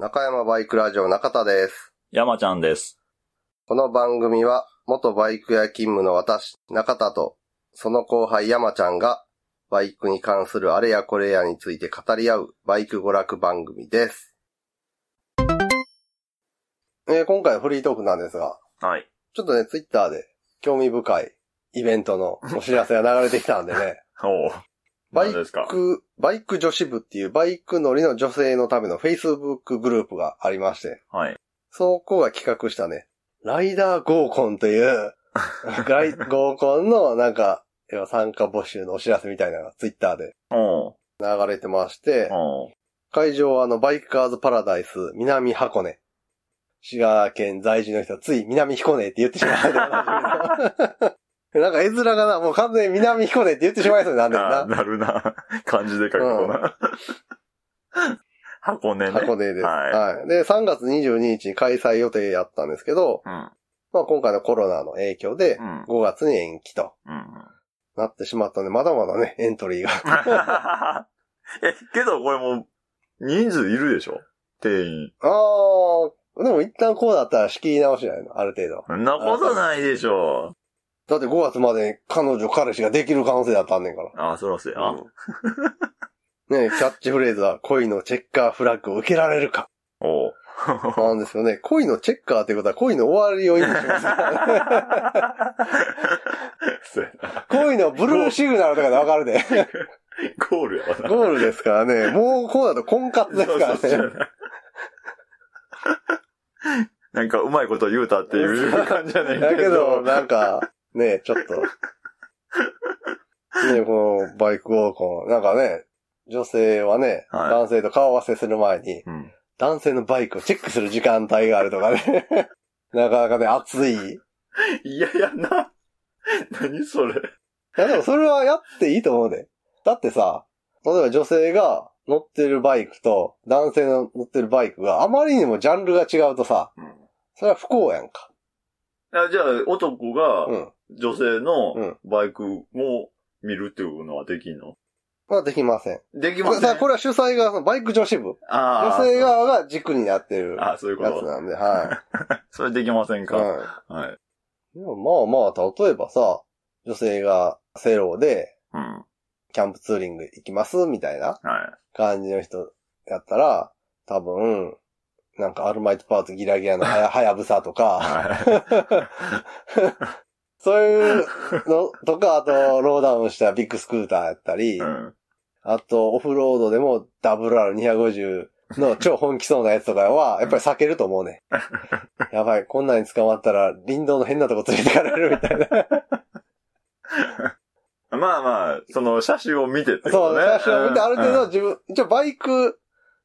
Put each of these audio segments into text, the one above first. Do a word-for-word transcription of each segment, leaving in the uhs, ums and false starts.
中山バイクラジオ中田です。山ちゃんです。この番組は元バイク屋勤務の私、中田とその後輩山ちゃんがバイクに関するあれやこれやについて語り合うバイク娯楽番組です。えー、今回フリートークなんですが、はい。ちょっとね、ツイッターで興味深いイベントのお知らせが流れてきたんでね。おう。バイク、バイク女子部っていうバイク乗りの女性のための Facebook グループがありまして。はい。そこが企画したね、ライダー合コンという、合コンのなんか、参加募集のお知らせみたいなのが Twitter で流れてまして、会場はあのバイカーズパラダイス南箱根。滋賀県在住の人はつい南彦根って言ってしまった。なんか絵面がな、もう完全に南彦根って言ってしまいそうになるんだよな。なるな。漢字で書くとな。うん、箱根ね。箱根です、はい。はい。で、さんがつにじゅうににちに開催予定やったんですけど、うん、まあ今回のコロナの影響で、ごがつに延期と、なってしまったんで、まだまだね、エントリーが。え、けどこれもう、人数いるでしょ定員。ああ、でも一旦こうだったら仕切り直しじゃないのある程度。そんなことないでしょ。だってごがつまで彼女彼氏ができる可能性だったんねんから。ああ、そらそうや。うん、ねえ、キャッチフレーズは恋のチェッカーフラッグを受けられるか。おう。なんですよね。恋のチェッカーってことは恋の終わりを意味しますからね。恋のブルーシグナルとかでわかるで。ゴールやわな。ゴールですからね。もうこうだと婚活ですからね。そうそうなんかうまいこと言うたっていう感じじゃないけど。だけど、なんか、ねえ、ちょっと。ねえ、このバイク合コン。なんかね、女性はね、はい、男性と顔合わせする前に、うん、男性のバイクをチェックする時間帯があるとかね。なかなかね、熱い。いやいやな。何それ。いやでもそれはやっていいと思うね。だってさ、例えば女性が乗ってるバイクと男性の乗ってるバイクがあまりにもジャンルが違うとさ、うん、それは不幸やんか。じゃあ男が、うん女性のバイクも見るっていうのはできんの？まあできません。できません。これは主催がバイク女子部。あ女性側が軸になってるやつなんで、はい。それできませんか。はい。はい、でもまあまあ例えばさ、女性がセローでキャンプツーリング行きますみたいな感じの人やったら多分。なんかアルマイトパーツギラギラのハヤブサとか。そういうのとか、あと、ローダウンしたビッグスクーターやったり、うん、あと、オフロードでも ダブリューアールにひゃくごじゅう の超本気そうなやつとかは、やっぱり避けると思うね。やばい、こんなに捕まったら林道の変なとこ連れてかれるみたいな。まあまあ、その車種を見てってことね。そう、車種を見て、ある程度自分、一応バイク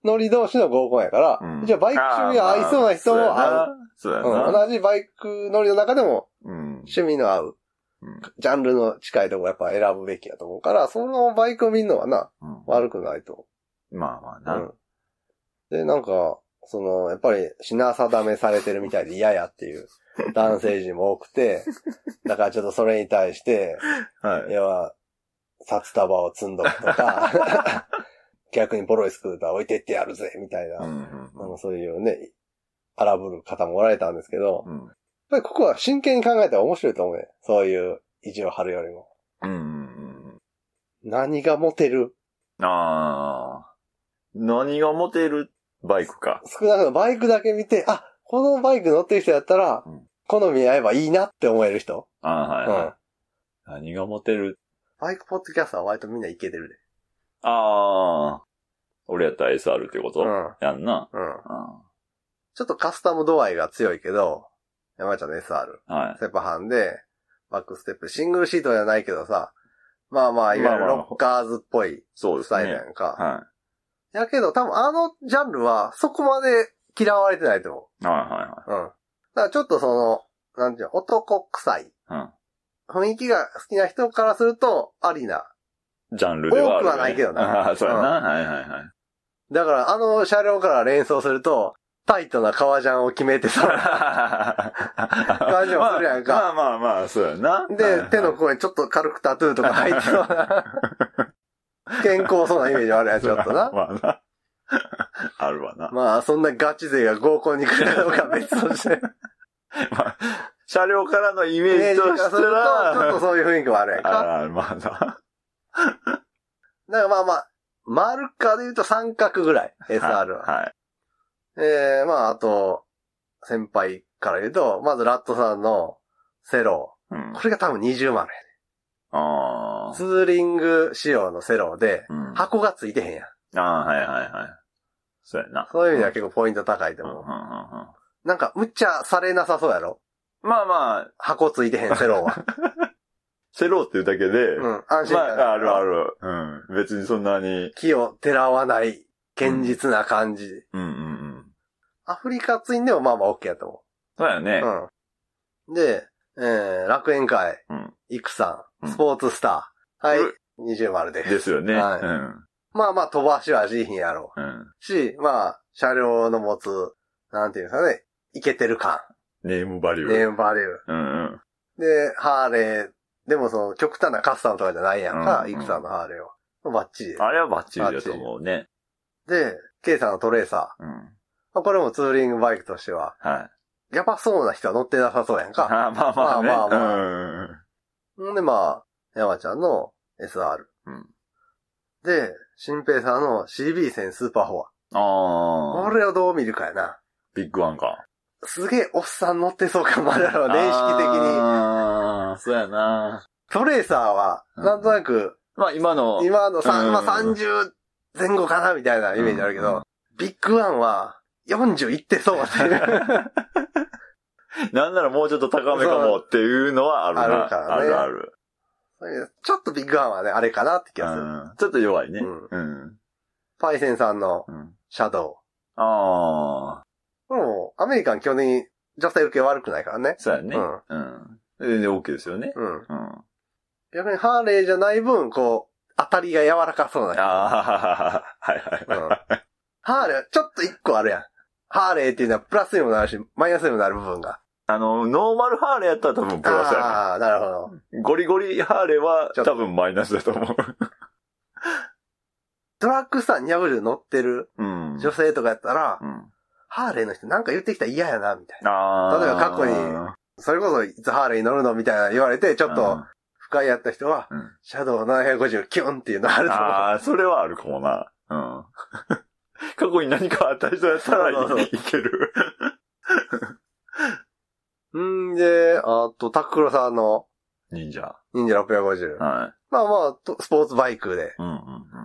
乗り同士の合コンやから、うん、一応バイク趣味が合いそうな人も合う。そうやな。同じバイク乗りの中でも、うん趣味の合う、うん、ジャンルの近いとこやっぱ選ぶべきやと思うから、そのバイクを見るのはな、うん、悪くないと。まあまあな、うん。で、なんか、その、やっぱり品定めされてるみたいで嫌やっていう男性陣も多くて、だからちょっとそれに対して、はい。いや、札束を積んどくとか、逆にボロいスクーター置いてってやるぜ、みたいな、うんうんうん、そういうね、荒ぶる方もおられたんですけど、うんやっぱりここは真剣に考えたら面白いと思うね。そういう意地を張るよりも。うん。何がモテる？ああ。何がモテるバイクか。少なくともバイクだけ見て、あ、このバイク乗ってる人やったら、うん、好みに合えばいいなって思える人。ああ、はい、はいうん。何がモテる？バイクポッドキャストは割とみんなイケてるで。ああ。俺やったら エスアール ってこと？うん。やんな。うん。うん、ちょっとカスタム度合いが強いけど、山ちゃんの エスアール。はい。セパハンで、バックステップ。シングルシートじゃないけどさ、まあまあ、いわゆるロッカーズっぽいスタイルやんか。まあまあね、はい。やけど、多分あのジャンルは、そこまで嫌われてないと思う。はいはいはい。うん。だからちょっとその、なんていうの、男臭い。うん。雰囲気が好きな人からすると、ありな。ジャンルではある、ね。多くはないけどな。あそうやな、うん。はいはいはい。だから、あの車両から連想すると、タイトな革ジャンを決めてさ、革ジャンをするやんか。まあ、まあまあまあ、そうやな。で、はいはい、手の甲にちょっと軽くタトゥーとか入ってそうな、健康そうなイメージあるやん、ちょっとな。まあな。あるわな。まあ、そんなガチ勢が合コンに来るのか別として。まあ、車両からのイメージとしたら、ちょっとそういう雰囲気もあるやんか。ああ、まあな。だからまあまあ、マルカで言うと三角ぐらい、エスアール は。はい。えー、まあ、あと、先輩から言うと、まずラットさんのセロー。うん、これが多分にじゅうまんやね。あー。ツーリング仕様のセローで、うん、箱がついてへんやん。あー、はいはいはい。そうやな。そういう意味では結構ポイント高いと思う。うんうんうんうん、なんか、むっちゃされなさそうやろ。まあまあ。箱ついてへん、セローは。セローっていうだけで、うん、安心感、まあ、あるある。うん。別にそんなに。木をてらわない、堅実な感じ。うん、うん、うんうん。アフリカツインでもまあまあ OK やと思う。そうやね。うん。で、えー、楽園会、うん、イクさん、スポーツスター。うん、はい。にじゅうまるです。ですよね。はい。うん、まあまあ飛ばしはしいひんやろう。うん。し、まあ、車両の持つ、なんていうんですかね、イケてる感。ネームバリュー。ネームバリュー。うんうん。で、ハーレー、でもその極端なカスタムとかじゃないやんか、うんうん、イクさんのハーレーは。バッチリです。あれはバッチリだと思うね。で、ケイさんのトレーサー。うん。まあ、これもツーリングバイクとしては。はい。やばそうな人は乗ってなさそうやんか。あまあまあね。まあまあまあ。うん、うん。でまあ、山ちゃんの エスアール。うん。で、新平さんの シービーせんスーパーフォア。ああ。これをどう見るかやな。ビッグワンか。すげえおっさん乗ってそうかまだろうね、意識的に。ああ、そうやな。トレーサーは、なんとなく、うん、まあ今の、今のさん、うん、まあさんじゅうまん後かなみたいなイメージあるけど、うん、ビッグワンはよんじゅういってそうっていう。なんならもうちょっと高めかもっていうのはあるな。あるからね。あるある。ちょっとビッグワンはね、あれかなって気がする。うん、ちょっと弱いね。うん。うん、パイセンさんのシャドウ。うん、ああ。これも、アメリカン基本的に女性受け悪くないからね。そうやね。うん。全然 OK ですよね。うん。うん。逆にハーレーじゃない分、こう、当たりが柔らかそうな。ああ、はいはいはい、うん。ハーレー、ちょっと一個あるやん。ハーレーっていうのはプラスにもなるし、マイナスにもなる部分が。あの、ノーマルハーレーやったら多分プラスやね。ああ、なるほど。ゴリゴリハーレーは多分マイナスだと思う。トラックスターにひゃくごじゅう乗ってる女性とかやったら、うんうん、ハーレーの人なんか言ってきたら嫌やな、みたいな。例えば過去に、それこそいつハーレーに乗るのみたいな言われて、ちょっと不快やった人は、うん、シャドウななひゃくごじゅうキュンっていうのあると思う。ああ、それはあるかもな。うん。過去に何かあった人やったらいける。んで、あと、タックロさんの、忍者。忍者ろっぴゃくごじゅう。はい。まあまあ、スポーツバイクで。うんうんうん。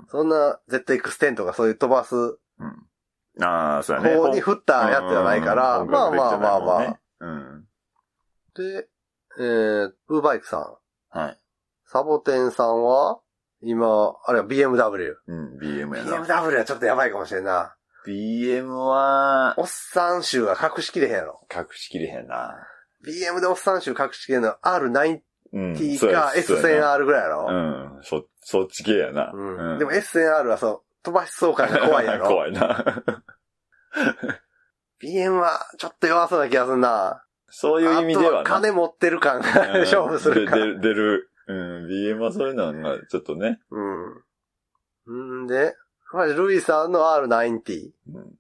そんな ゼットエックステン とかそういう飛ばす。うん。ああ、そうやね。こうに振ったやつじゃないから、まあまあまあまあ。うん。で、えー、ウーバイクさん。はい。サボテンさんは、今、あれは ビーエムダブリュー。うん、ビーエム やな。ビーエムダブリュー はちょっとやばいかもしれんな。ビーエム は、おっさん臭が隠しきれへんやろ。隠しきれへんな。ビーエム でおっさん臭隠しきれんの アールナインティー か エスせんアール ぐらいやろ。うん、そ、そっち系やな。うん。うん、でも エスせんアール はそう、飛ばしそう感が怖いやろ。怖いな。ビーエム はちょっと弱そうな気がするな。そういう意味ではな。あとは金持ってる感が、うん、勝負するから。出る。うん、ビーエム はそういうのがちょっとね。うん。んで、まあ、ルイさんの アールナインティー。うん。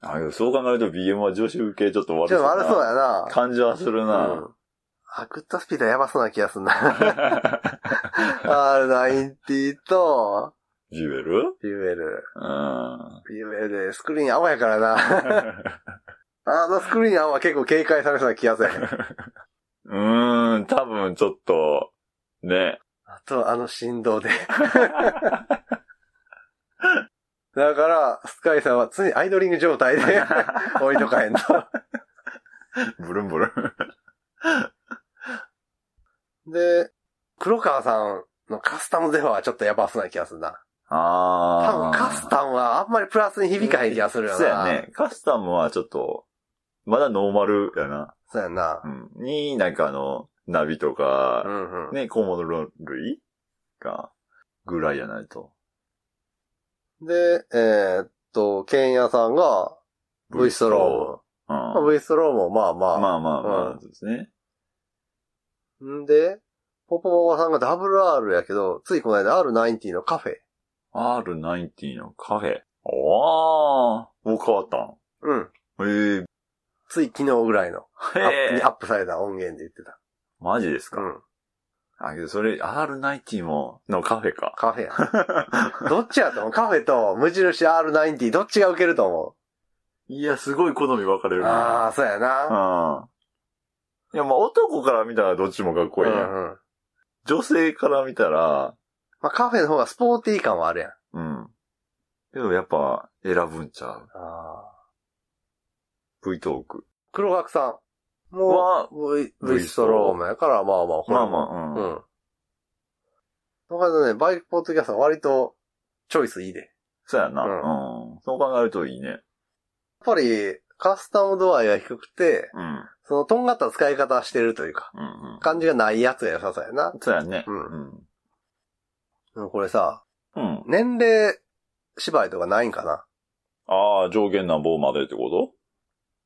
あ、そう考えると ビーエム は女子受けちょっと悪そうな。ちょっと悪そうやな。感じはするな。うん。あ、グッドスピードはやばそうな気がするな。アールナインティー と、ビュエル？ビュエル。うん。ビュエルで、スクリーン青やからな。あのスクリーン青は結構警戒されそうな気がする。うーん、多分ちょっと、ね。あと、あの振動で。だから、スカイさんは常にアイドリング状態で置いとかへんと。ブルンブルン。で、黒川さんのカスタムゼファーはちょっとやばそうな気がするな。ああ。多分カスタムはあんまりプラスに響かへん気がするよな。そうやね。カスタムはちょっと、まだノーマルやな。そうやな。うん。に、なんかあの、ナビとか、うんうん、ね、コモド類か、ぐらいじゃないと。で、えー、っと、ケンヤさんが、V ストローム。うんまあ、V ストロームもまあまあ。まあまあまあ、うん、そうですね。んで、ポポポポさんが ダブリューアール やけど、ついこの間 アールナインティー のカフェ。アールナインティー のカフェ。あああ、もう変わったん。うん。へえ。つい昨日ぐらいのアップにアップされた音源で言ってた。マジですか。うん。あ、けどそれ アールナインティー ものカフェか。カフェや。どっちやと思う。カフェと無印 アールナインティー どっちが受けると思う。いや、すごい好み分かれるな。ああ、そうやな。うん。いや、まあ男から見たらどっちもかっこいいやん。うんうん、女性から見たら、まあカフェの方がスポーティー感はあるやん。うん。けどやっぱ選ぶんちゃう。あー。V トーク。黒学さん。もう、V、V ストロームやから、まあまあ、まあまあ、うん。うん。そのね、バイクポッドキャストは割と、チョイスいいで。そうやな。うん。うん、そう考えるといいね。やっぱり、カスタム度合いが低くて、うん、その、とんがった使い方してるというか、うんうん、感じがないやつが良さそうやな。そうやね。うん。うん、これさ、うん、年齢縛りとかないんかな。ああ、上限何本までってこと？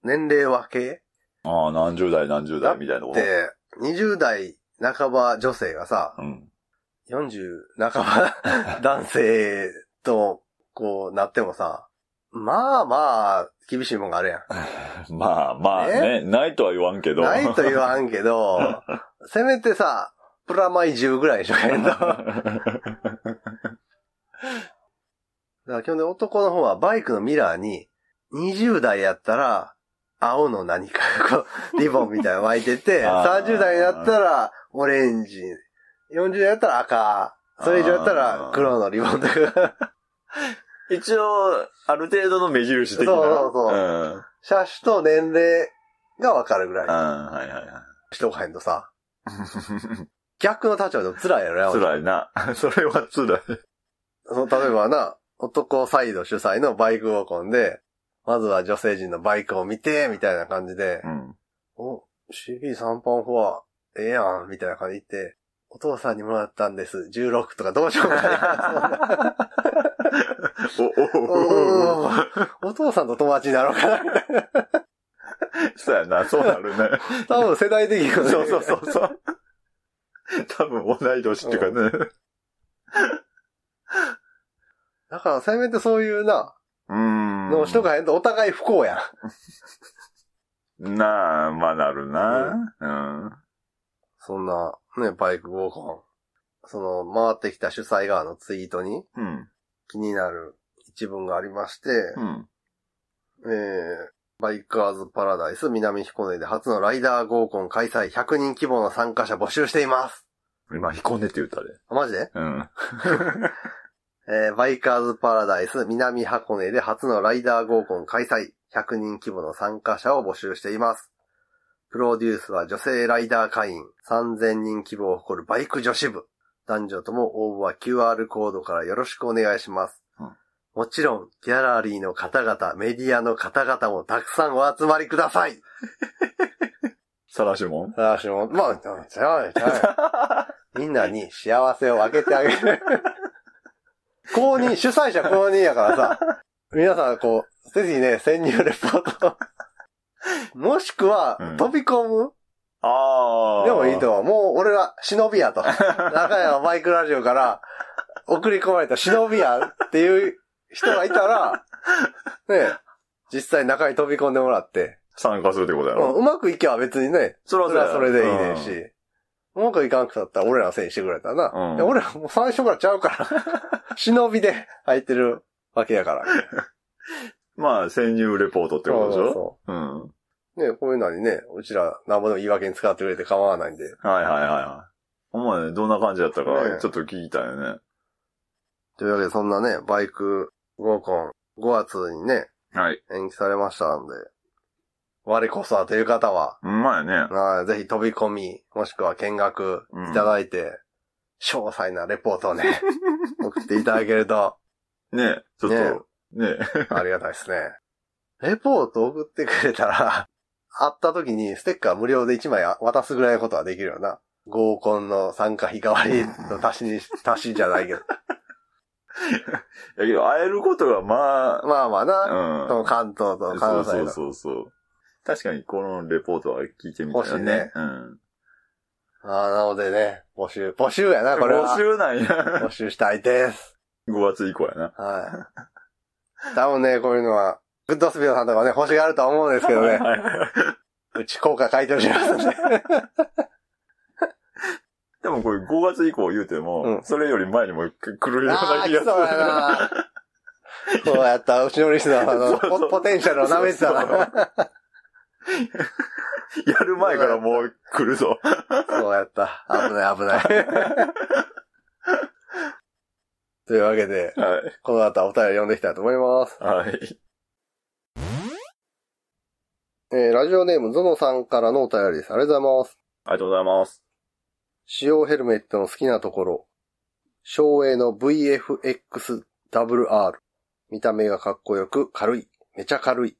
年齢分け？ああ、何十代何十代みたいなこと。で、にじゅう代半ば女性がさ、うん、よんじゅう半ば男性とこうなってもさ、まあまあ厳しいもんがあるやん。まあまあね、ないとは言わんけど。ないと言わんけど、せめてさ、プラマイじゅうぐらいでしょ。だから去年男の方はバイクのミラーににじゅう代やったら、青の何か、こう、リボンみたいなの巻いてて、さんじゅう代になったらオレンジ、よんじゅう代だったら赤、それ以上だったら黒のリボンとか。一応、ある程度の目印的な。そうそうそう。うん、車種と年齢が分かるぐらい。はいはいはい。人が入んとさ、逆の立場でも辛いやろ、辛いな。それは辛い。その例えばな、男サイド主催のバイクウォーコンで、まずは女性陣のバイクを見て、みたいな感じで、うん、お、シービーさんぱんよん、ええやん、みたいな感じで言って、お父さんにもらったんです、じゅうろくとかどうしようかな。お, お, お, お父さんと友達になろうかな、みたいな。そうやな、そうなるね。多分世代的に、ね。そうそうそうそう。多分同い年っていうかね。うん、だから、せめてそういうな、うーんの人が変とお互い不幸やん。なあ、まあなるな、うん。うん。そんな、ね、バイクウォーコン。その、回ってきた主催側のツイートに、うん、気になる一文がありまして、うん、えー、バイカーズパラダイス南彦根で初のライダー合コン開催ひゃくにん規模の参加者募集しています。今、彦根って言ったで。あ、マジで？うん。えー、バイカーズパラダイス南箱根で初のライダー合コン開催ひゃくにん規模の参加者を募集しています。プロデュースは女性ライダー会員さんぜんにん規模を誇るバイク女子部、男女とも応募は キューアール コードからよろしくお願いします、うん、もちろんギャラリーの方々メディアの方々もたくさんお集まりください。さらしもんさらしもんまあ、ちゃうちゃうみんなに幸せを分けてあげる。公認、主催者公認やからさ、皆さんこう、ぜひね、潜入レポート。もしくは、うん、飛び込むああ。でもいいと思う。もう俺は忍びやと。中山バイクラジオから送り込まれた忍びやっていう人がいたら、ね、実際中に飛び込んでもらって。参加するってことやろ、うん、うまくいけば別にね、それはそれでいいねんし。うんうまくいかんくなったら俺らのせいにしてくれたな。うん、いや俺らもう最初からちゃうから。忍びで入ってるわけやから。まあ、潜入レポートってことでしょ？そうそうそう。うん。ねこういうのにね、うちら何もでも言い訳に使ってくれて構わないんで。はいはいはい。ほんまね、どんな感じだったかちょっと聞いたよね。ねというわけで、そんなね、バイク合コンごがつにね、はい、延期されましたんで。我こそはという方は、うん、まあね、あぜひ飛び込みもしくは見学いただいて、うん、詳細なレポートをね送っていただけるとねちょっとね、ねありがたいですね。レポート送ってくれたら会った時にステッカー無料でいちまい渡すぐらいのことはできるよな。合コンの参加費代わりの足しに足しじゃないけど。いやけど会えることがまあまあまあな、うん、その関東と関西のそうそうそうそう。確かにこのレポートは聞いてみたいね。ねうん。ああ、なのでね、募集、募集やな、これは。募集なんや。募集したいです。ごがつ以降やな。はい。多分ね、こういうのは、グッドスピードさんとかね、星があるとは思うんですけどね。うち効果書いておりますんで。でもこれごがつ以降言うても、うん、それより前にも来るような気がする。そうやな。そうやった、うちのリスナーさんのポ、ポテンシャルを舐めてたな。やる前からもう来るぞ。そうやった。危ない危ない。というわけで、はい、この後はお便り読んでいきたいと思います。はい。えー、ラジオネームゾノさんからのお便りです。ありがとうございます。ありがとうございます。使用ヘルメットの好きなところ、照英の ブイエフエックスダブリューアール。見た目がかっこよく軽い。めちゃ軽い。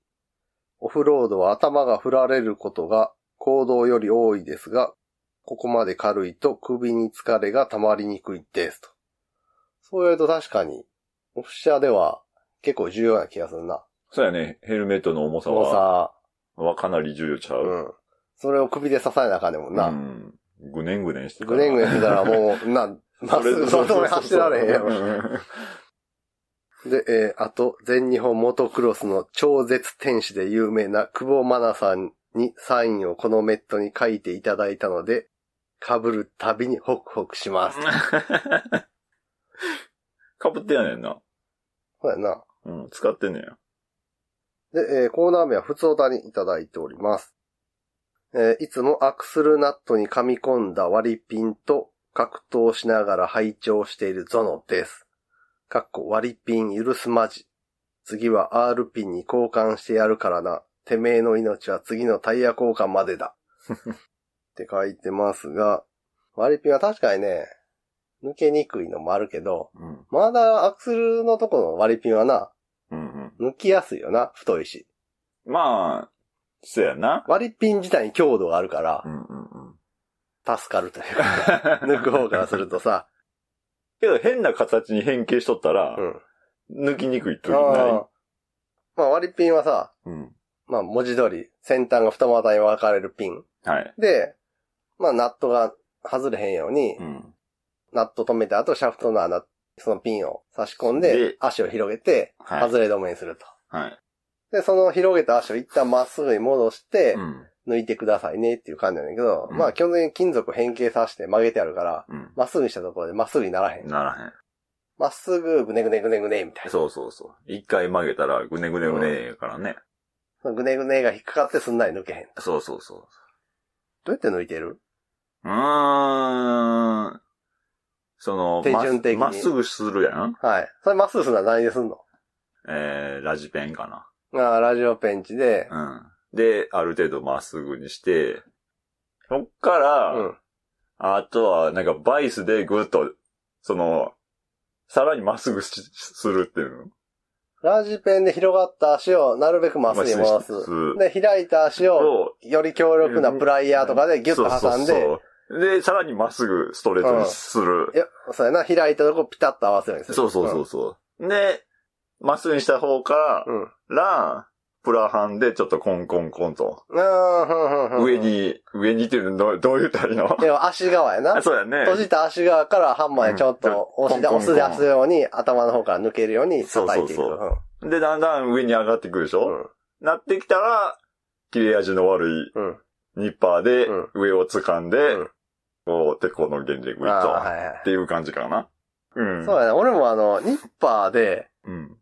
オフロードは頭が振られることが行動より多いですが、ここまで軽いと首に疲れが溜まりにくいですと。そう言うと確かに、オフ車では結構重要な気がするな。そうやね。ヘルメットの重さは、重さはかなり重要ちゃう。うん。それを首で支えなあかんでもんな。うん。ぐねんぐねんしてたら。ぐねんぐねんしてたらもう、な、まっすぐそのまま走られへんやろ。で、えー、あと、全日本モトクロスの超絶天使で有名な久保真奈さんにサインをこのメットに書いていただいたので、被るたびにホクホクします。被ってやねんな。そうやな。うん、使ってんねんや。で、えー、コーナー名はふつおたにいただいております。えー、いつもアクスルナットに噛み込んだ割りピンと格闘しながら拝聴しているゾノです。かっこ割りピン許すまじ。次は R ピンに交換してやるからな。てめえの命は次のタイヤ交換までだ。って書いてますが、割りピンは確かにね、抜けにくいのもあるけど、うん、まだアクスルのとこの割りピンはな、うんうん、抜きやすいよな、太いし。まあ、そうやな。割りピン自体に強度があるから、うんうんうん、助かるというか、抜く方からするとさ、けど変な形に変形しとったら、うん、抜きにくいというのない。あまあ割りピンはさ、うん、まあ文字通り先端が二股に分かれるピン。はい、で、まあナットが外れへんように、うん、ナット止めた後シャフトの穴、そのピンを差し込んで、で足を広げて、はい、外れ止めにすると。はい、で、その広げた足を一旦まっすぐに戻して、うん抜いてくださいねっていう感じなんだけど、うん、まあ基本的に金属を変形させて曲げてあるから、ま、うん、っすぐにしたところでまっすぐにならへん。ならへん。まっすぐぐねぐねぐねぐねみたいな。そうそうそう。一回曲げたらぐねぐねぐねやからね。うん、ぐねぐねが引っかかってすんなり抜けへん。そうそうそう。どうやって抜いてる？うーん。その、手順的にまっすぐするやん。はい。それまっすぐするのは何ですんの？えー、ラジペンかな。ああ、ラジオペンチで。うん。で、ある程度まっすぐにして、そっから、うん、あとは、なんかバイスでぐっと、その、さらにまっすぐするっていうの。ラージペンで広がった足をなるべくまっすぐに戻す。で、開いた足を、より強力なプライヤーとかでギュッと挟んで、そうそうそうで、さらにまっすぐストレートにする。うん、いや、そうやな、開いたとこピタッと合わせるんですよ。そうそうそうそう。うん、で、まっすぐにした方から、うんプラハンでちょっとコンコンコンと。うんうんうんうん、上に、上にっていうのどう、どう言ったらいいの？でも足側やな。そうやね。閉じた足側からハンマーでちょっと押し出、うん、押す出すように頭の方から抜けるように叩いていく。そうそうそう、うん。で、だんだん上に上がってくるでしょ、うん、なってきたら、切れ味の悪いニッパーで上を掴んで、うん、こう、鉄鋼の原理でグイッと、はいはい。っていう感じかな。うん。そうやね。俺もあの、ニッパーで、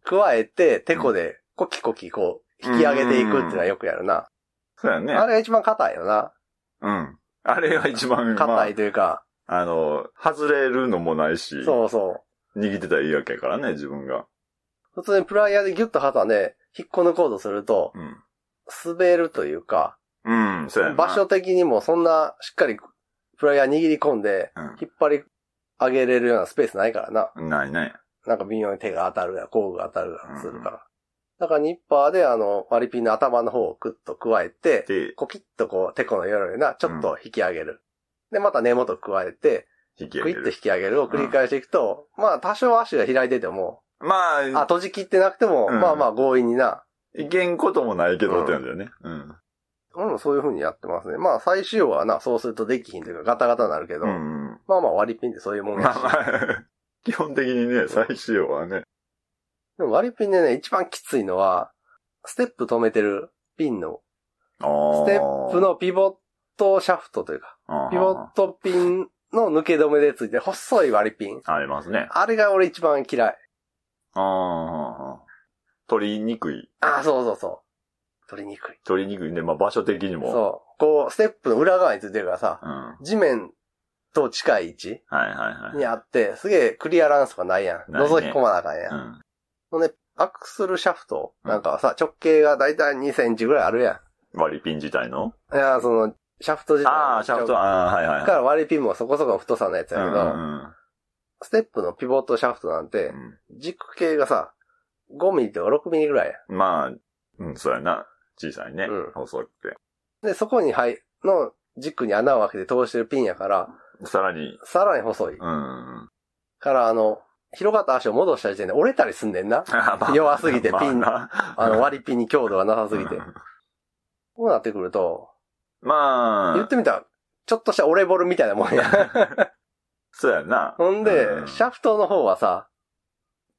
加えて、テコでコキコキこう、引き上げていくってのはよくやるな。そうやね。あれが一番硬いよな。うん。あれが一番硬いというか、まあ。あの、外れるのもないし。そうそう。握ってたらいいわけやからね、自分が。普通にプライヤーでギュッと挟んで、引っこ抜こうとすると、うん、滑るというか。うん、そうやな。場所的にもそんなしっかりプライヤー握り込んで、うん、引っ張り上げれるようなスペースないからな。ないない。なんか微妙に手が当たるや、工具が当たるやするから。うんだからニッパーであの割りピンの頭の方をグッと加えて、コキッとこうテコのよろよなちょっと引き上げる。うん、でまた根元加えて、クイッと引き上げるを繰り返していくと、うん、まあ多少足が開いてても、まあ、あ閉じ切ってなくても、うん、まあまあ強引にな。いけんこともないけどってなんだよね。うん。俺もそういう風にやってますね。まあ最終はなそうするとできひんというかガタガタになるけど、うん、まあまあ割りピンってそういうもんだし。基本的にね最終はね。でも割りピンでね、一番きついのは、ステップ止めてるピンの、ステップのピボットシャフトというか、ピボットピンの抜け止めでついてる細い割りピン。ありますね。あれが俺一番嫌い。ああ。取りにくい。ああ、そうそうそう。取りにくい。取りにくいね。まあ場所的にも。そう。こう、ステップの裏側についてるからさ、うん、地面と近い位置にあって、はいはいはい、すげえクリアランスとかないやん。ないね、覗き込まなあかんやん。うんのね、アクスルシャフトなんかはさ、うん、直径がだいたいにセンチぐらいあるやん。割りピン自体の？いや、その、シャフト自体の。ああ、シャフト、ああ、はいはい、はい。から割りピンもそこそこの太さのやつやけど、うんうん、ステップのピボットシャフトなんて、うん、軸径がさ、ごミリとかろくミリぐらいやん。まあ、うん、そうやな。小さいね。うん、細くて。で、そこに、はい、の軸に穴を開けて通してるピンやから、さらに。さらに細い。うん。から、あの、広がった足を戻した時点で折れたりすんねんな。弱すぎてピン、まあ、あの割りピンに強度がなさすぎて。こうなってくると、まあ言ってみたらちょっとした折れボルみたいなもんや。そうやな。ほんで、うん、シャフトの方はさ、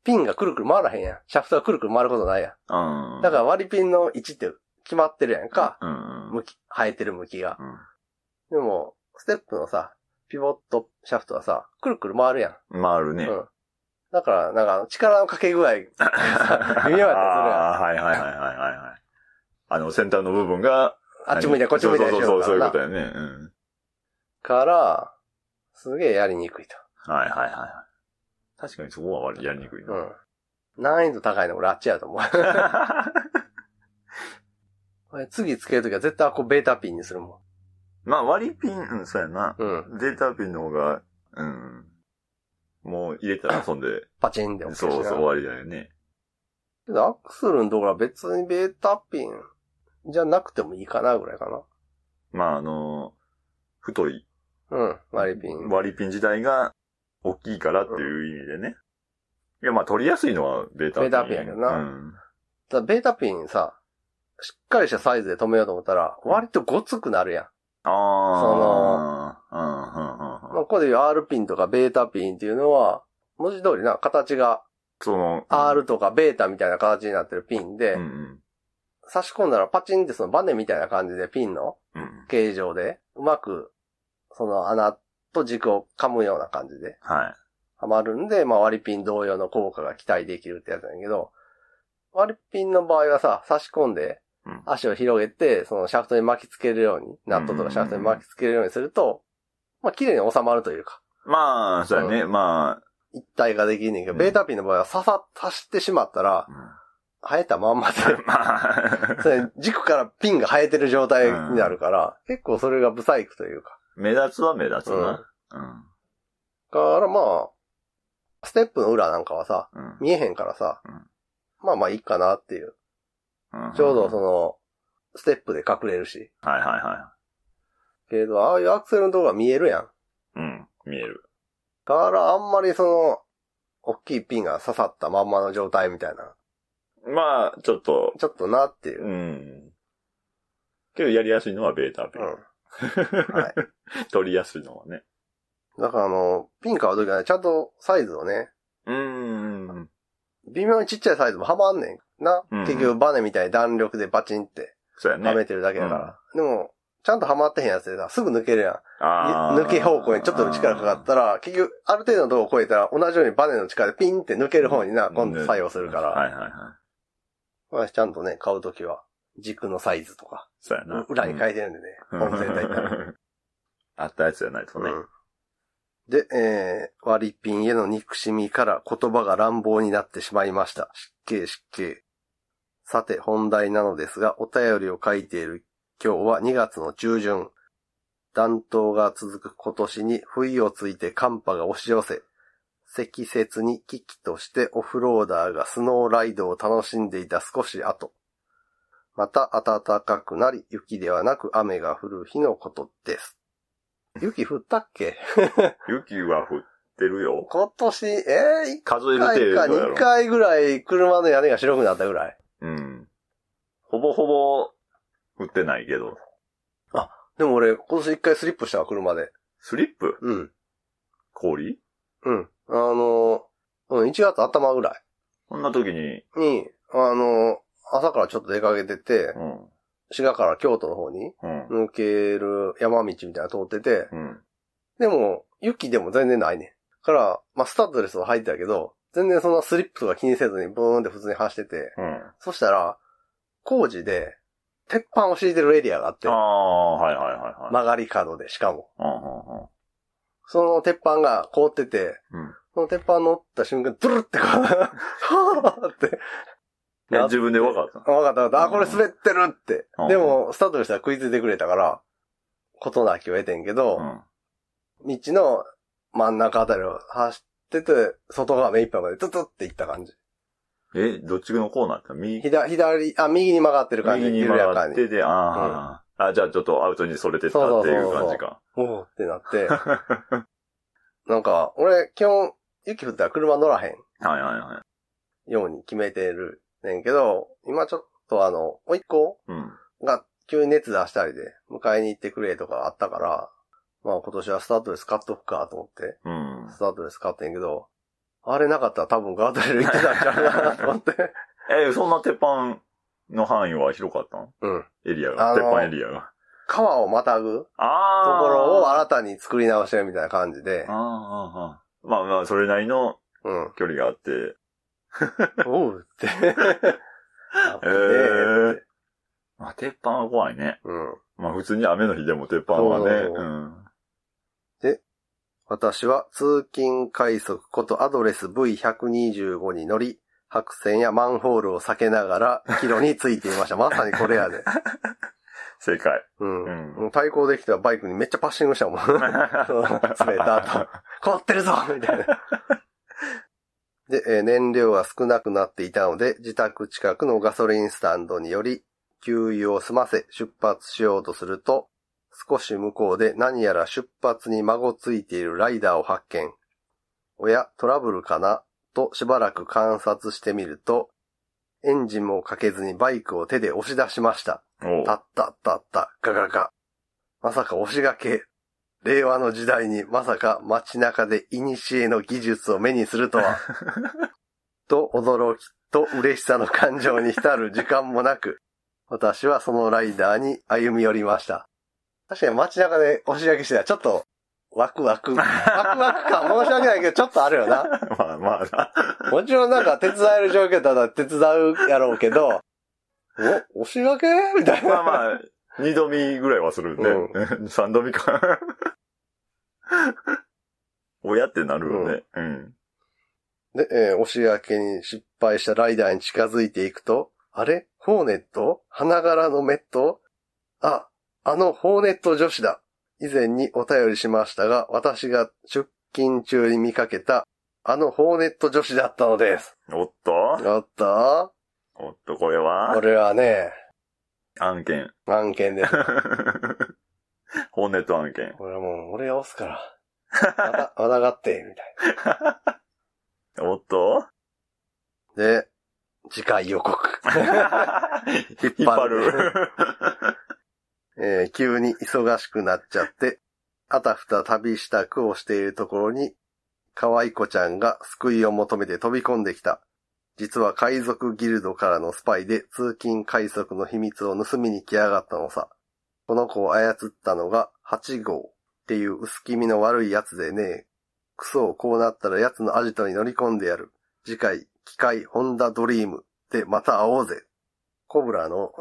ピンがくるくる回らへんやん。シャフトがくるくる回ることないやん。うん、だから割りピンの位置って決まってるやんか。うん、向き生えてる向きが、うん。でもステップのさ、ピボットシャフトはさ、くるくる回るやん。回るね。うんだから、なんか、力のかけ具合、微妙だったりするやん。ああ、はいはいはいはいはい。あの、先端の部分が、あっち向いたりこっち向いたりしようからな。そうそうそう、そういうことやね。うん。から、すげえやりにくいと。はいはいはい。確かにそこはやりにくいな。うん。難易度高いの俺あっちやと思う。次つけるときは絶対こうベータピンにするもん。まあ割りピン、うん、そうやな。うん。ベータピンの方が、うん。もう入れたら遊んで。パチンで、OK。そうそう、終わりだよね。けど、アクセルのところは別にベータピンじゃなくてもいいかな、ぐらいかな。まあ、あの、太い。うん、割りピン。割りピン自体が大きいからっていう意味でね。うん、いや、まあ、取りやすいのはベータピン。ベータピンやけどな。うん。ただ、ベータピンさ、しっかりしたサイズで止めようと思ったら、割とごつくなるやん。ああ。その、うん、うん、うん。まあ、ここでいう R ピンとかベータピンっていうのは、文字通りな、形が、その、R とかベータみたいな形になってるピンで、差し込んだらパチンってそのバネみたいな感じでピンの形状で、うまく、その穴と軸を噛むような感じで、はまるんで、まあ割りピン同様の効果が期待できるってやつなんだけど、割りピンの場合はさ、差し込んで、足を広げて、そのシャフトに巻きつけるように、ナットとかシャフトに巻きつけるようにすると、まあ、綺麗に収まるというか。まあ、そうやね、まあ。一体化できんねんけど、うん、ベータピンの場合は刺さ、刺してしまったら、うん、生えたまんまで、まあそれ、軸からピンが生えてる状態になるから、うん、結構それが不細工というか。目立つは目立つな。うん。うん、からまあ、ステップの裏なんかはさ、うん、見えへんからさ、うん、まあまあいいかなっていう。うん、ちょうどその、ステップで隠れるし。はいはいはい。けど、ああいうアクセルのとこが見えるやん。うん、見える。だから、あんまりその、大きいピンが刺さったまんまの状態みたいな。まあ、ちょっと。ちょっとなっていう。うん。けど、やりやすいのはベータピン。うん。はい。取りやすいのはね。だから、あの、ピン買うときはね、ちゃんとサイズをね。うーん。微妙にちっちゃいサイズもはまんねんな。うん、結局、バネみたいに弾力でバチンって。そうやね。はめてるだけだから。うん、でも、ちゃんとはまってへんやつでさ、すぐ抜けるやん。抜け方向にちょっと力かかったら、結局、ある程度のとこを超えたら、同じようにバネの力でピンって抜ける方にな、うん、今度作用するから。はいはいはい。私ちゃんとね、買うときは、軸のサイズとか。そうやな。裏に書いてるんでね、ホームセンター行ったら。あったやつじゃないとね。うん、で、えー、割りピンへの憎しみから言葉が乱暴になってしまいました。失敬失敬。さて、本題なのですが、お便りを書いている今日はにがつの中旬、暖冬が続く今年に冬をついて寒波が押し寄せ、積雪に危機としてオフローダーがスノーライドを楽しんでいた少し後、また暖かくなり雪ではなく雨が降る日のことです。雪降ったっけ？雪は降ってるよ。今年、えー、いっかいかにかいぐらい車の屋根が白くなったぐらい。うん。ほぼほぼ、売ってないけど。あ、でも俺、今年一回スリップしたわ、車で。スリップ？うん。氷？うん。あのー、うん、いちがつ頭ぐらい。こんな時にに、あの、朝からちょっと出かけてて、うん、滋賀から京都の方に抜ける山道みたいなの通ってて、うん、でも、雪でも全然ないね。から、まあ、スタッドレスは入ってたけど、全然そんなスリップとか気にせずにブーンって普通に走ってて、うん、そしたら、工事で、鉄板を敷いてるエリアがあって、ああ、はいはいはいはい、曲がり角で、しかも。あーはーはーその鉄板が凍ってて、うん、その鉄板乗った瞬間、ドゥルってこう、はぁって。自分で分かった。分かった分かった。あ、これ滑ってるって。うん、でも、スタートでしたら食いついてくれたから、ことなきを得てんけど、うん、道の真ん中あたりを走ってて、外側目いっぱいまでトゥトゥって行った感じ。え、どっちのコーナーって右左、左、あ、右に曲がってる感じ。右に曲がってて、あー、うん、あ、じゃあちょっとアウトにそれてったっていう感じか。そうそうそうそう、おーってなって。なんか、俺、基本、雪降ったら車乗らへん。はいはいはい。ように決めてるねんけど、今ちょっとあの、甥っ子が急に熱出したりで、迎えに行ってくれとかあったから、まあ今年はスタートレス買っとくかと思って、うん、スタートレス買ってんけど、あれなかったら多分ガードレール行ってたんちゃうかなと思って。え、そんな鉄板の範囲は広かったの？うん。エリアが、鉄板エリアが。川をまたぐあところを新たに作り直してるみたいな感じで。あーあーまあまあ、それなりの距離があって。うん、おうって。えー、ってまあ、鉄板は怖いね。うん。まあ普通に雨の日でも鉄板はね。そうそう、うん。私は通勤快速ことアドレス ブイいちにーご に乗り、白線やマンホールを避けながら、帰路についていました。まさにこれやで。正解。うん。うん、対抗できたバイクにめっちゃパッシングしたもん。そう、詰めた後。凍ってるぞみたいな。で、えー、燃料が少なくなっていたので、自宅近くのガソリンスタンドにより、給油を済ませ出発しようとすると、少し向こうで何やら出発に孫ついているライダーを発見。おや、トラブルかなとしばらく観察してみると、エンジンもかけずにバイクを手で押し出しました。たったったった、ガガガ。まさか押しがけ。令和の時代にまさか街中で古の技術を目にするとは。と驚きと嬉しさの感情に浸る時間もなく、私はそのライダーに歩み寄りました。確かに街中で押し上げしてたら、ちょっと、ワクワク。ワクワク感申し訳ないけど、ちょっとあるよな。まあまあな。もちろんなんか手伝える状況だったら手伝うやろうけど、お、押し上げみたいな。まあまあ、二度見ぐらいはするね。うん、三度見か。親ってなるよね。うん。うん、で、えー、押し上げに失敗したライダーに近づいていくと、あれホーネット花柄のメットあ、あのホーネット女子だ。以前にお便りしましたが、私が出勤中に見かけた、あのホーネット女子だったのです。おっとおっとおっと、これはこれはね、案件。案件です。ホーネット案件。これはもう、俺が押すから。また、またがって、みたいな。おっとで、次回予告。引っ張る。えー、急に忙しくなっちゃって、あたふた旅支度をしているところに、可愛い子ちゃんが救いを求めて飛び込んできた。実は海賊ギルドからのスパイで通勤海賊の秘密を盗みに来やがったのさ。この子を操ったのがはち号っていう薄気味の悪いやつでね。クソ、こうなったらやつのアジトに乗り込んでやる。次回、機械ホンダドリームでまた会おうぜ。コブラの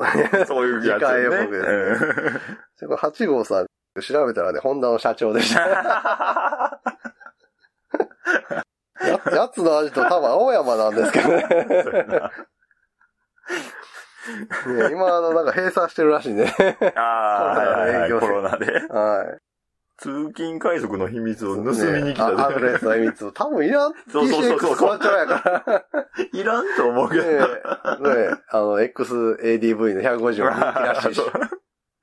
そういうやつね。そこはち号さん調べたらね、ホンダの社長でした。や, やつの味と多分青山なんですけどね。ね、今あのなんか閉鎖してるらしいね。ああ、コロナで。はい。通勤海賊の秘密を盗みに来たで、ね。アドレスの秘密を多分いらん。そうそうそうそう。校長やから。いらんと思うけど。ねえ、あの、エックスエーディーブイ のひゃくごじゅうも人気らしいし。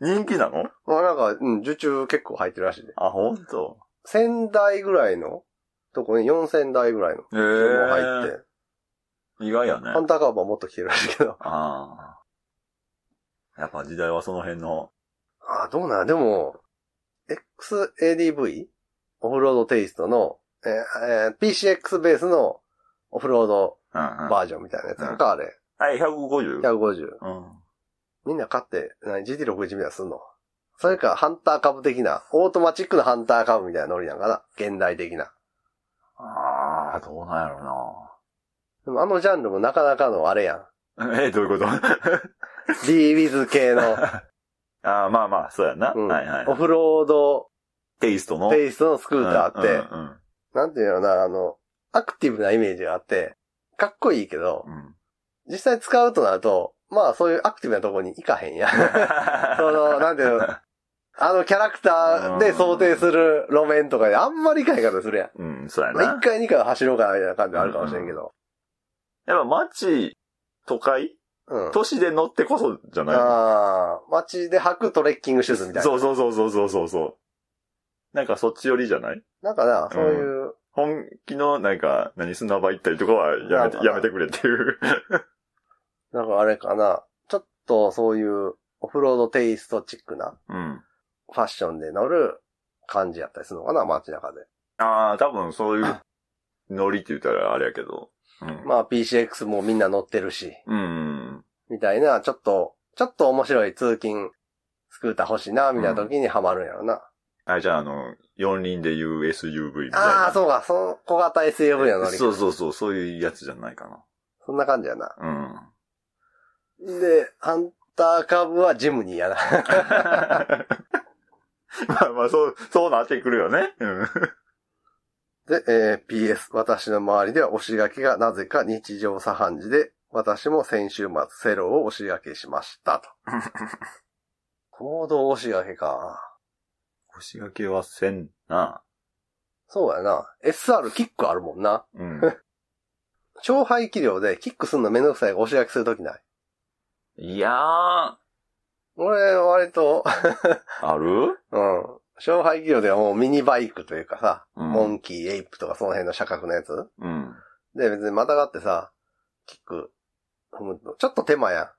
人気なの？まあなんか、うん、受注結構入ってるらしいね。あ、ほんと？せんだいぐらいのとこによんせんだいぐらいの注文入って。意外やね。ハンターカーバーもっと来てるらしいけど。ああ。やっぱ時代はその辺の。ああ、どうなん？でも、エックスエーディーブイ オフロードテイストの、えーえー、ピーシーエックス ベースのオフロードバージョンみたいなやつなんか、あれ。あれ、ひゃくごじゅう？ ひゃくごじゅう。うん。みんな買って、ジーティーろくじゅう みたいなすんの？それか、ハンター株的な、オートマチックなハンター株みたいなノリなんかな？現代的な。あー、どうなんやろうな。でもあのジャンルもなかなかのあれやん。え、どういうこと？ D-Wiz 系の。ああ、まあまあ、そうやな、うん。はいはい。オフロードテイストのテイストのスクーターって、うんうんうん、なんていうのかな、あの、アクティブなイメージがあって、かっこいいけど、うん、実際使うとなると、まあそういうアクティブなとこに行かへんやん。その、なんていうの、あのキャラクターで想定する路面とかであんまり行かへん方するやん。うん、そうやな。まあ、いっかいにかい走ろうかなみたいな感じはあるかもしれんけど。うんうん、やっぱ街、都会、うん、都市で乗ってこそじゃないの？あー、街で履くトレッキングシューズみたいな。そうそうそうそうそうそう。なんかそっち寄りじゃない？なんかな、そういう、うん、本気のなんか何砂場行ったりとかはやめてやめてくれっていう。なんかあれかな、ちょっとそういうオフロードテイストチックなファッションで乗る感じやったりするのかな、街中で。ああ、多分そういう乗りって言ったらあれやけど。うん、まあ ピーシーエックス もみんな乗ってるし、うんうん、みたいなちょっとちょっと面白い通勤スクーター欲しいなみたいな時にハマるんやろな。うん、あじゃああの四輪で言う エスユーブイ みたいな。ああそうか、その小型 エスユーブイ の乗り。そうそうそう、そういうやつじゃないかな。そんな感じやな。うん。でハンター株はジムニーやな。まあまあそうそうなってくるよね。うん。で、えー、ピーエス、私の周りでは押し書きがなぜか日常茶飯事で、私も先週末、セロを押し書きしましたと。行動押し書きか。押し書きはせんな。そうやな。エスアール キックあるもんな。うん。超排気量でキックするのめんどくさいが押し書きするときない？いやー。俺、割と。ある？うん。小排気量ではもうミニバイクというかさ、うん、モンキー、エイプとかその辺の車格のやつ、うん、で別にまたがってさ、キック踏むとちょっと手間やん。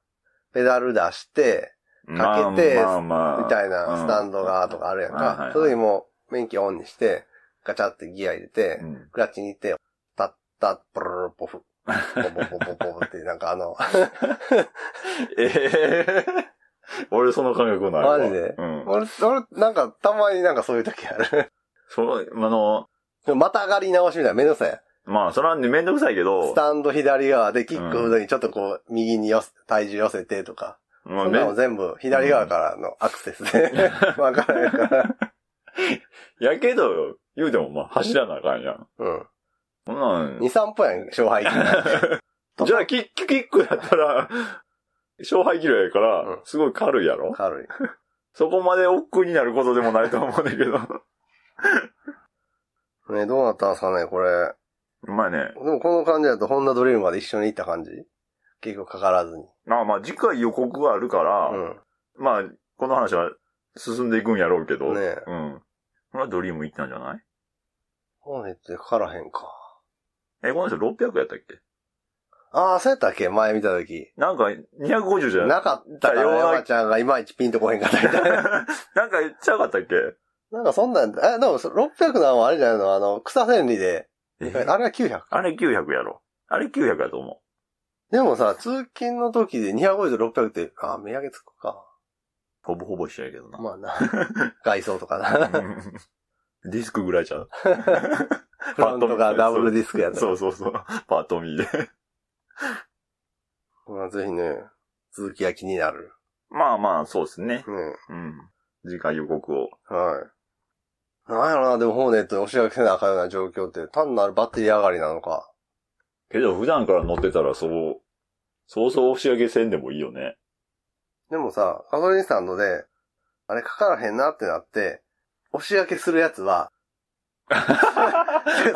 ペダル出してかけて、まあまあまあ、みたいなスタンドがとかあるやんか、うん、それにもう免許オンにしてガチャってギア入れて、うん、クラッチに行ってタッタップルルポフポポポポポポってなんかあのえー俺その感覚ないわ。マジで、うん、俺、俺、なんか、たまになんかそういう時ある。その、あの、また上がり直しみたいなめんどくさい。まあ、それはね、めんどくさいけど。スタンド左側でキック腕にちょっとこう、右に寄せ、体重寄せてとか。まあ、そんなの全部左側からのアクセスで、うん。わからないから。やけど、言うてもまあ、走らなあかんやん。うん。そんなん。に、さんぷんやん、勝敗。じゃあ、キック、キックだったら、小排気量やから、すごい軽いやろ、うん、軽い。そこまで億劫になることでもないと思うんだけど。ね、どうなったんすかね、これ。うまいね。でもこの感じだと、ホンダドリームまで一緒に行った感じ結構かからずに。ああ、まあ次回予告があるから、うん、まあ、この話は進んでいくんやろうけど。ね、うん。これはドリーム行ったんじゃない？ホンダってかからへんか。え、この人ろっぴゃくやったっけ？ああ、そうやったっけ前見たとき。なんか、にひゃくごじゅうじゃなかったから、ヨガちゃんがいまいちピンとこへんかったみたいな。なんか言っちゃうかったっけなんかそんなん、え、でもろっぴゃくなのはあれじゃないのあの、草千里で。あれはきゅうひゃく。あれきゅうひゃくやろ。あれきゅうひゃくやと思う。でもさ、通勤の時でにひゃくごじゅうとろっぴゃくって、ああ、目上げつくか。ほぼほぼしちゃうけどな。まあな。外装とかな。ディスクぐらいちゃう。フロントがダブルディスクやった。そうそうそう。パートミーで。まあ、ぜひね、続きが気になる。まあまあ、そうですね。うん。うん。次回予告を。はい。なんやろな、でもホーネットに押し上げせなあかんような状況って、単なるバッテリー上がりなのか。けど、普段から乗ってたら、そう、そうそう押し上げせんでもいいよね。でもさ、ガソリンスタンドで、あれかからへんなってなって、押し上げするやつは、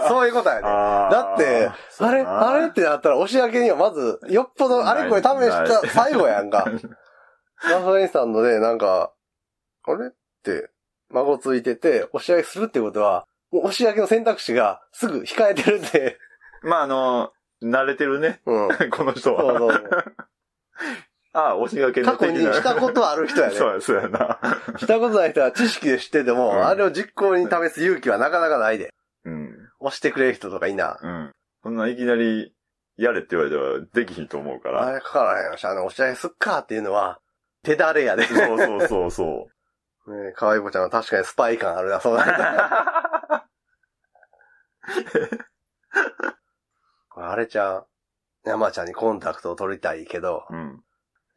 そういうことやね。だって、あれ、あれってなったら、押し上げにはまず、よっぽど、あれこれ試した最後やんか。ガソリンスタンドで、なんか、あれって、孫ついてて、押し上げするってことは、もう押し上げの選択肢がすぐ控えてるんで。まあ、あの、慣れてるね。うん、この人は。そうそうそう。ああ、押し掛けの過去にしたことある人やね。そうや、そうやな。したことない人は知識で知ってても、うん、あれを実行に試す勇気はなかなかないで。うん。押してくれる人とかいいな。うん。そんないきなり、やれって言われてはできひんと思うから。あれかからへんよし、あの、おしゃれすっかっていうのは、手だれやで。そうそうそうそう。ねえ、かわいこちゃんは確かにスパイ感あるな、そうなんだ。あれちゃん、山ちゃんにコンタクトを取りたいけど、うん、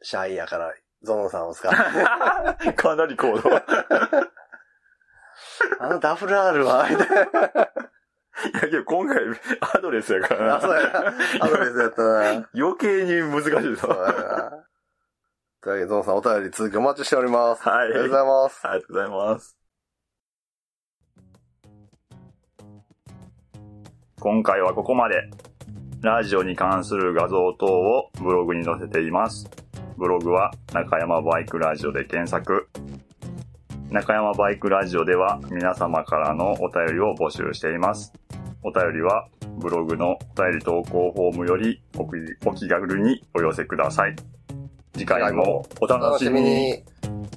シャイやから、ゾンさんを使って。かなり高度。あのダブル R は、みたいな。いや、けど今回、アドレスやからな。あ、そうやな。アドレスやったな。余計に難しいぞ。そうやな。というわけで、ゾンさんお便り続きお待ちしております。はい。ありがとうございます。ありがとうございます。今回はここまで。ラジオに関する画像等をブログに載せています。ブログは中山バイクラジオで検索。中山バイクラジオでは皆様からのお便りを募集しています。お便りはブログのお便り投稿フォームよりお気軽にお寄せください。次回もお楽しみに。